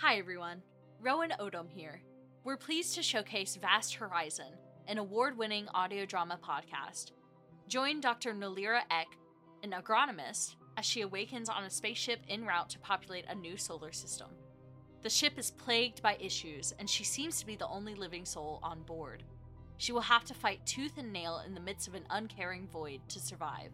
Hi everyone, Rowan Odom here. We're pleased to showcase Vast Horizon, an award-winning audio drama podcast. Join Dr. Nolira Eck, an agronomist, as she awakens on a spaceship en route to populate a new solar system. The ship is plagued by issues, and she seems to be the only living soul on board. She will have to fight tooth and nail in the midst of an uncaring void to survive.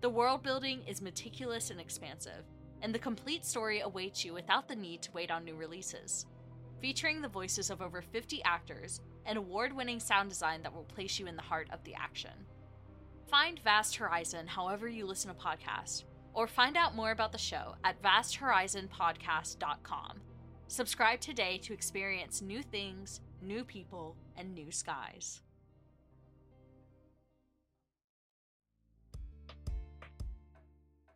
The world building is meticulous and expansive, and the complete story awaits you without the need to wait on new releases. Featuring the voices of over 50 actors and award-winning sound design that will place you in the heart of the action. Find Vast Horizon however you listen to podcasts, or find out more about the show at vasthorizonpodcast.com. Subscribe today to experience new things, new people, and new skies.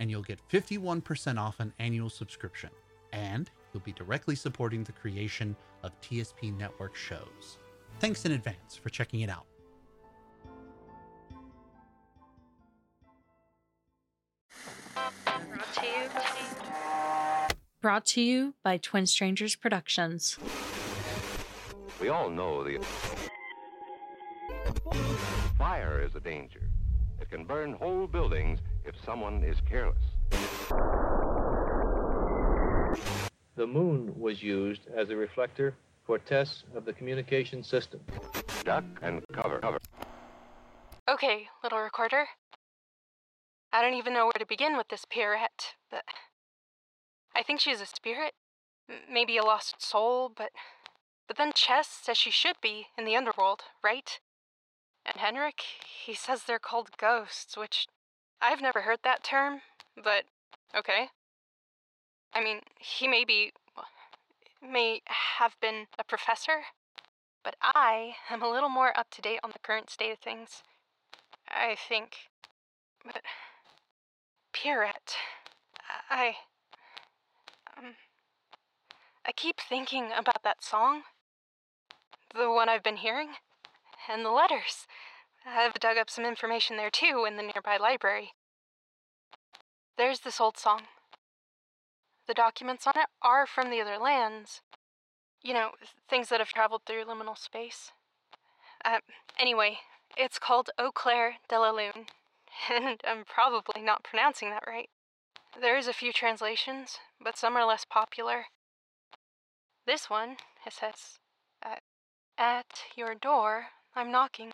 and you'll get 51% off an annual subscription, and you'll be directly supporting the creation of TSP Network shows. Thanks in advance for checking it out. Brought to you by Twin Strangers Productions. We all know the fire is a danger. It can burn whole buildings if someone is careless. The moon was used as a reflector for tests of the communication system. Duck and cover. Okay, little recorder. I don't even know where to begin with this Pierrette. I think she's a spirit, maybe a lost soul, but then Chess says she should be in the underworld, right? And Henrik, he says they're called ghosts, which I've never heard that term, but okay. I mean, he may have been a professor, but I am a little more up to date on the current state of things, I think. But Pierrette, I keep thinking about that song, the one I've been hearing, and the letters. I've dug up some information there too in the nearby library. There's this old song. The documents on it are from the other lands. You know, things that have traveled through liminal space. Anyway, it's called Eau Claire de la Lune, and I'm probably not pronouncing that right. There's a few translations, but some are less popular. This one, it says, at your door, I'm knocking,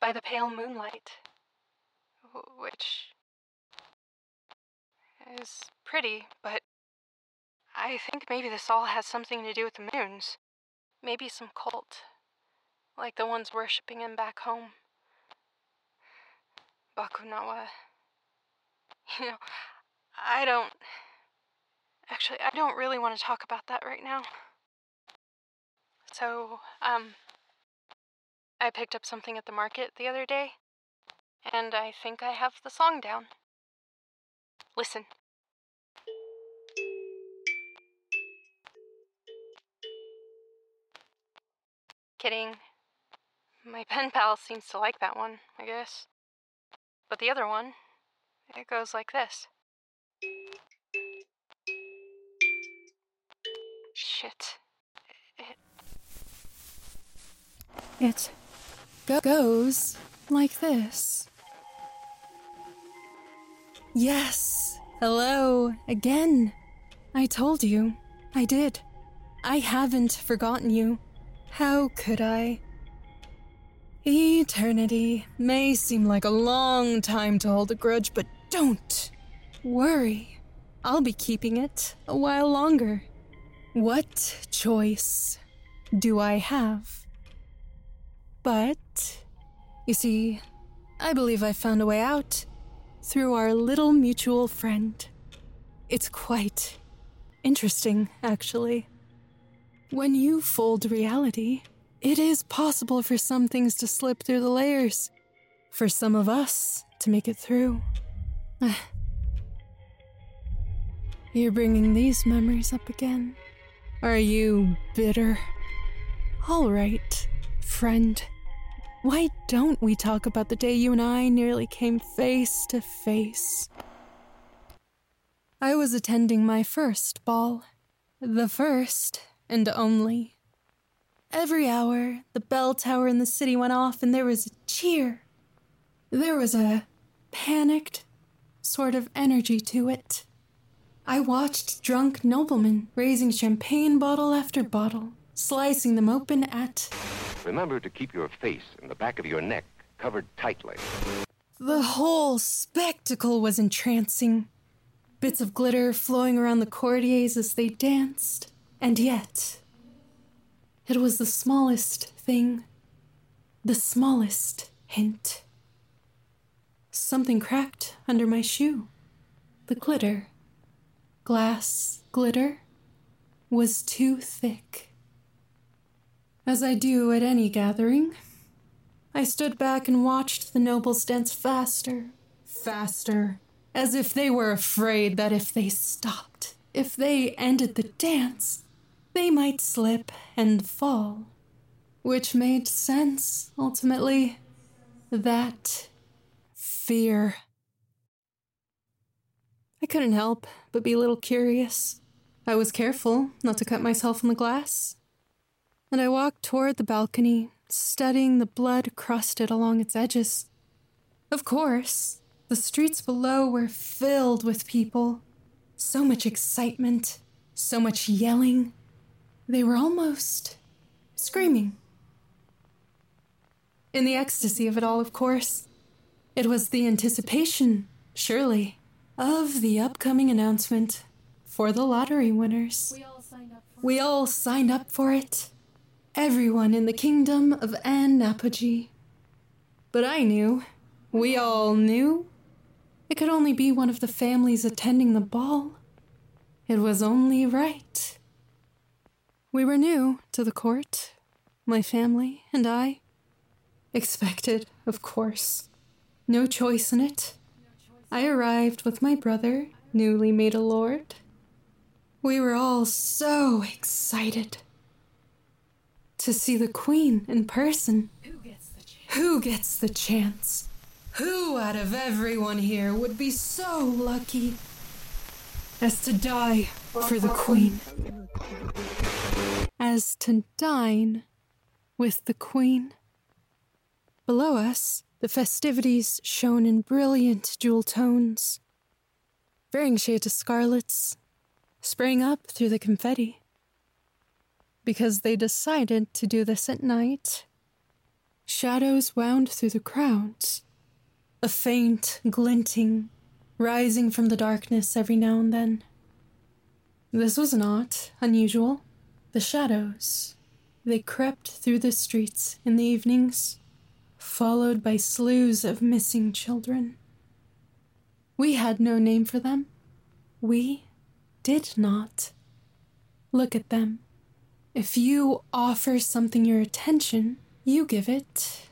by the pale moonlight, which is pretty, but I think maybe this all has something to do with the moons. Maybe some cult, like the ones worshipping him back home. Bakunawa. You know, I don't really want to talk about that right now. So, I picked up something at the market the other day, and I think I have the song down. Listen. Kidding. My pen pal seems to like that one, I guess. But the other one, it goes like this. Shit. It goes like this. Yes! Hello, again! I told you. I did. I haven't forgotten you. How could I? Eternity may seem like a long time to hold a grudge, but don't worry. I'll be keeping it a while longer. What choice do I have? But, you see, I believe I found a way out through our little mutual friend. It's quite interesting, actually. When you fold reality, it is possible for some things to slip through the layers, for some of us to make it through. You're bringing these memories up again. Are you bitter? All right, friend. Why don't we talk about the day you and I nearly came face to face? I was attending my first ball. The first and only. Every hour, the bell tower in the city went off and there was a cheer. There was a panicked sort of energy to it. I watched drunk noblemen raising champagne bottle after bottle, slicing them open at... Remember to keep your face and the back of your neck covered tightly. The whole spectacle was entrancing. Bits of glitter flowing around the courtiers as they danced. And yet, it was the smallest thing. The smallest hint. Something cracked under my shoe. The glitter, glass glitter, was too thick. As I do at any gathering, I stood back and watched the nobles dance faster, faster, as if they were afraid that if they stopped, if they ended the dance, they might slip and fall. Which made sense, ultimately. That fear. I couldn't help but be a little curious. I was careful not to cut myself on the glass. And I walked toward the balcony, studying the blood crusted along its edges. Of course, the streets below were filled with people. So much excitement, so much yelling. They were almost screaming. In the ecstasy of it all, of course, it was the anticipation, surely, of the upcoming announcement for the lottery winners. We all signed up for it. Everyone in the kingdom of Annapugi. But I knew, we all knew, it could only be one of the families attending the ball. It was only right. We were new to the court, my family and I. Expected, of course. No choice in it. I arrived with my brother, newly made a lord. We were all so excited. To see the queen in person. Who gets the chance? Who out of everyone here would be so lucky as to die for the queen? As to dine with the queen? Below us, the festivities shone in brilliant jewel tones. Varying shades of scarlets sprang up through the confetti. Because they decided to do this at night, shadows wound through the crowds, a faint glinting, rising from the darkness every now and then. This was not unusual. The shadows, they crept through the streets in the evenings, followed by slews of missing children. We had no name for them. We did not look at them. If you offer something your attention, you give it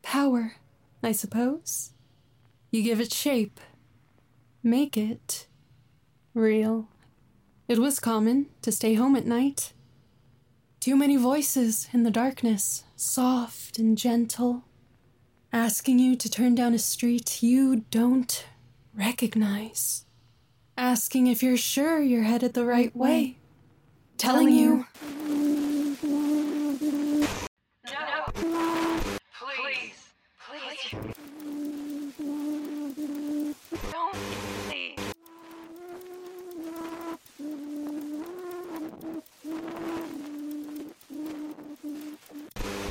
power, I suppose. You give it shape. make it real. It was common to stay home at night. Too many voices in the darkness, soft and gentle, asking you to turn down a street you don't recognize. Asking if you're sure you're headed the right way. Telling you... No. Please. Don't leave.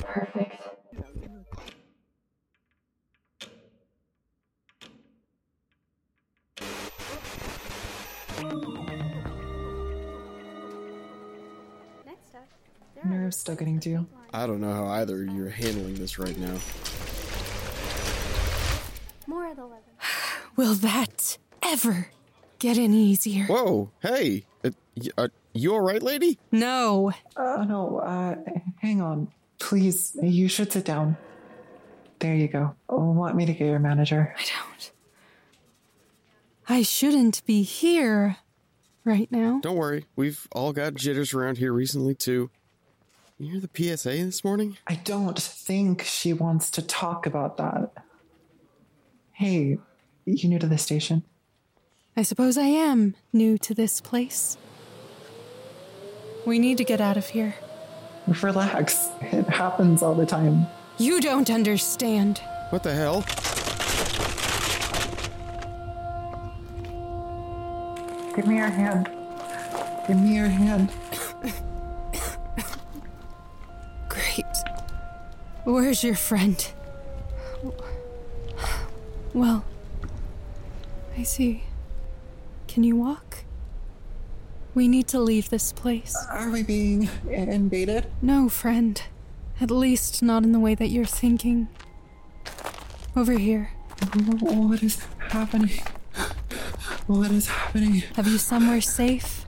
Perfect. Next up, I'm still getting to you. I don't know how either you're handling this right now. More at 11. Will that ever get any easier? Whoa, hey, are you all right, lady? No. No, hang on. Please, you should sit down. There you go. Want me to get your manager? I don't. I shouldn't be here right now. Don't worry. We've all got jitters around here recently, too. You hear the PSA this morning? I don't think she wants to talk about that. Hey, you new to this station? I suppose I am new to this place. We need to get out of here. Relax. It happens all the time. You don't understand. What the hell? Give me your hand. Give me your hand. Where's your friend? Well, I see. Can you walk? We need to leave this place. Are we being invaded? No, friend. At least not in the way that you're thinking. Over here. What is happening? What is happening? Have you somewhere safe?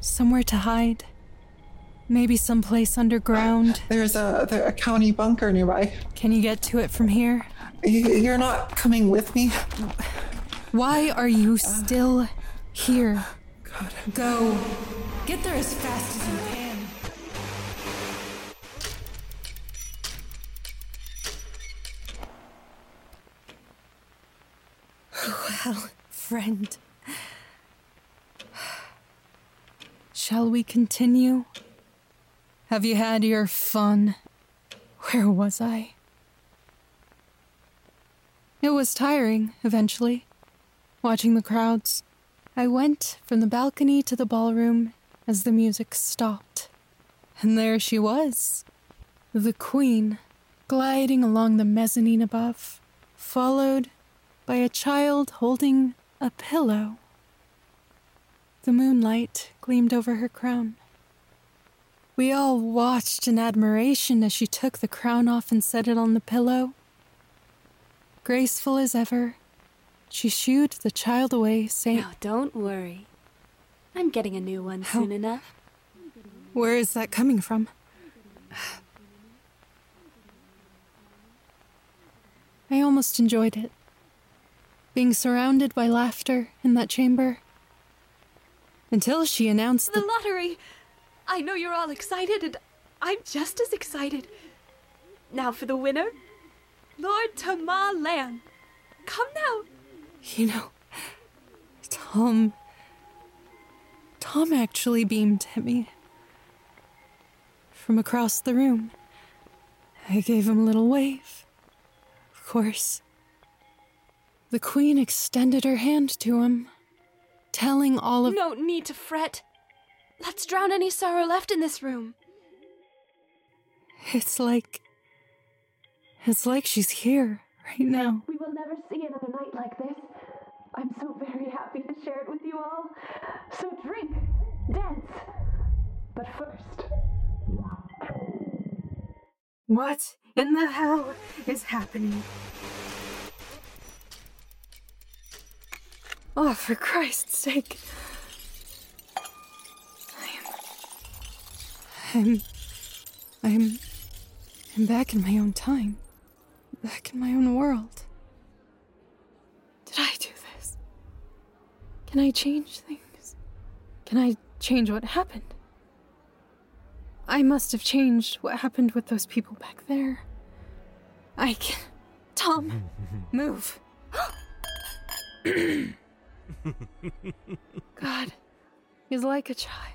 Somewhere to hide? Maybe someplace underground. There's a county bunker nearby. Can you get to it from here? You're not coming with me. Why are you still here? God. Go. Get there as fast as you can. Well, friend. Shall we continue? Have you had your fun? Where was I? It was tiring, eventually, watching the crowds. I went from the balcony to the ballroom as the music stopped. And there she was, the queen, gliding along the mezzanine above, followed by a child holding a pillow. The moonlight gleamed over her crown. We all watched in admiration as she took the crown off and set it on the pillow. Graceful as ever, she shooed the child away, saying... Now, don't worry. I'm getting a new one soon enough. Where is that coming from? I almost enjoyed it. Being surrounded by laughter in that chamber. Until she announced the lottery! I know you're all excited, and I'm just as excited. Now for the winner, Lord Tama Lan. Come now. You know, Tom actually beamed at me. From across the room, I gave him a little wave. Of course. The Queen extended her hand to him, telling all of... No need to fret. Let's drown any sorrow left in this room. It's like she's here right now. We will never see another night like this. I'm so very happy to share it with you all. So drink, dance. But first... What in the hell is happening? Oh, for Christ's sake. I'm back in my own time. Back in my own world. Did I do this? Can I change things? Can I change what happened? I must have changed what happened with those people back there. I can... Tom, move. God is like a child.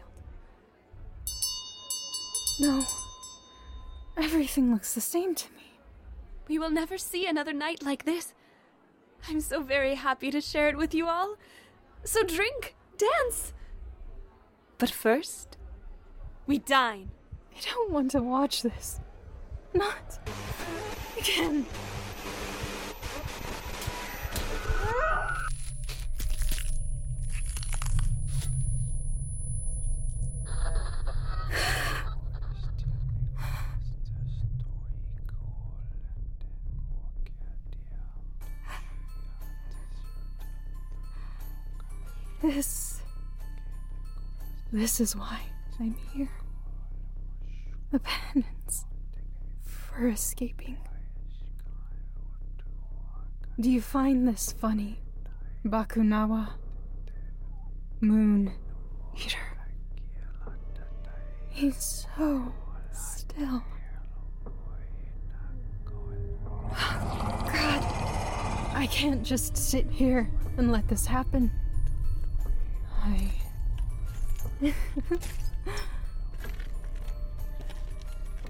No. Everything looks the same to me. We will never see another night like this. I'm so very happy to share it with you all. So drink, dance. But first, we dine. I don't want to watch this. Not again. This is why I'm here. A penance for escaping. Do you find this funny, Bakunawa? Moon Eater. He's so still. Oh, God, I can't just sit here and let this happen.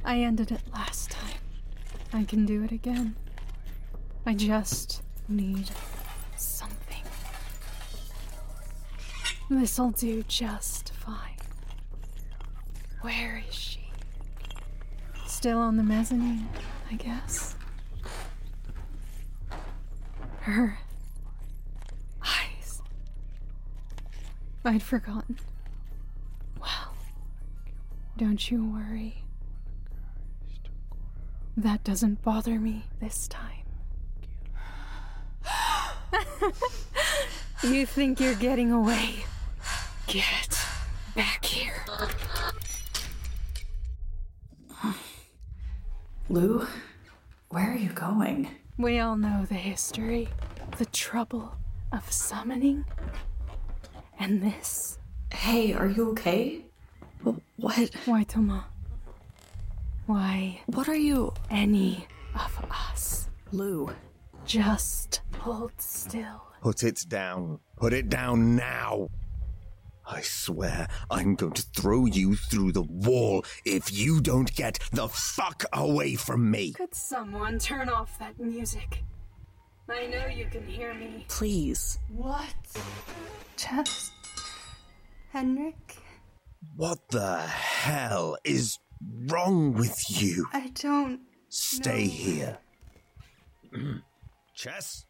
I ended it last time. I can do it again. I just need something. This'll do just fine. Where is she? Still on the mezzanine, I guess. Her eyes. I'd forgotten. Don't you worry. That doesn't bother me this time. You think you're getting away? Get back here. Lou, where are you going? We all know the history, the trouble of summoning, and this. Hey, are you okay? What? Why, Tama? Why? What are you? Any of us. Lou. Just hold still. Put it down. Put it down now. I swear I'm going to throw you through the wall if you don't get the fuck away from me. Could someone turn off that music? I know you can hear me. Please. What? Just... Henrik? What the hell is wrong with you? I don't... Stay here. Chess?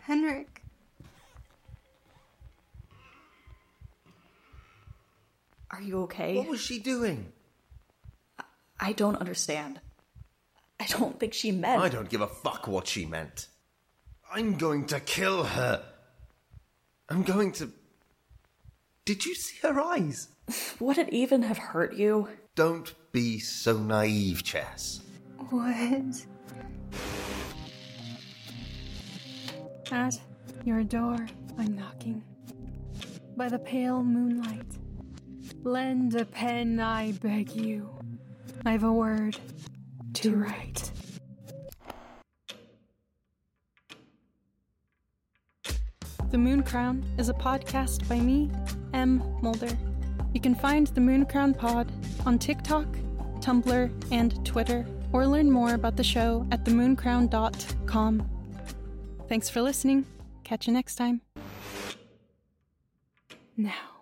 Henrik. Are you okay? What was she doing? I don't understand. I don't think she meant... I don't give a fuck what she meant. I'm going to kill her. I'm going to... Did you see her eyes? Would it even have hurt you? Don't be so naive, Chess. What? At your door, I'm knocking. By the pale moonlight. Lend a pen, I beg you. I've a word to write. The Moon Crown is a podcast by me, M. Mulder. You can find The Moon Crown Pod on TikTok, Tumblr, and Twitter, or learn more about the show at themooncrown.com. Thanks for listening. Catch you next time. Now.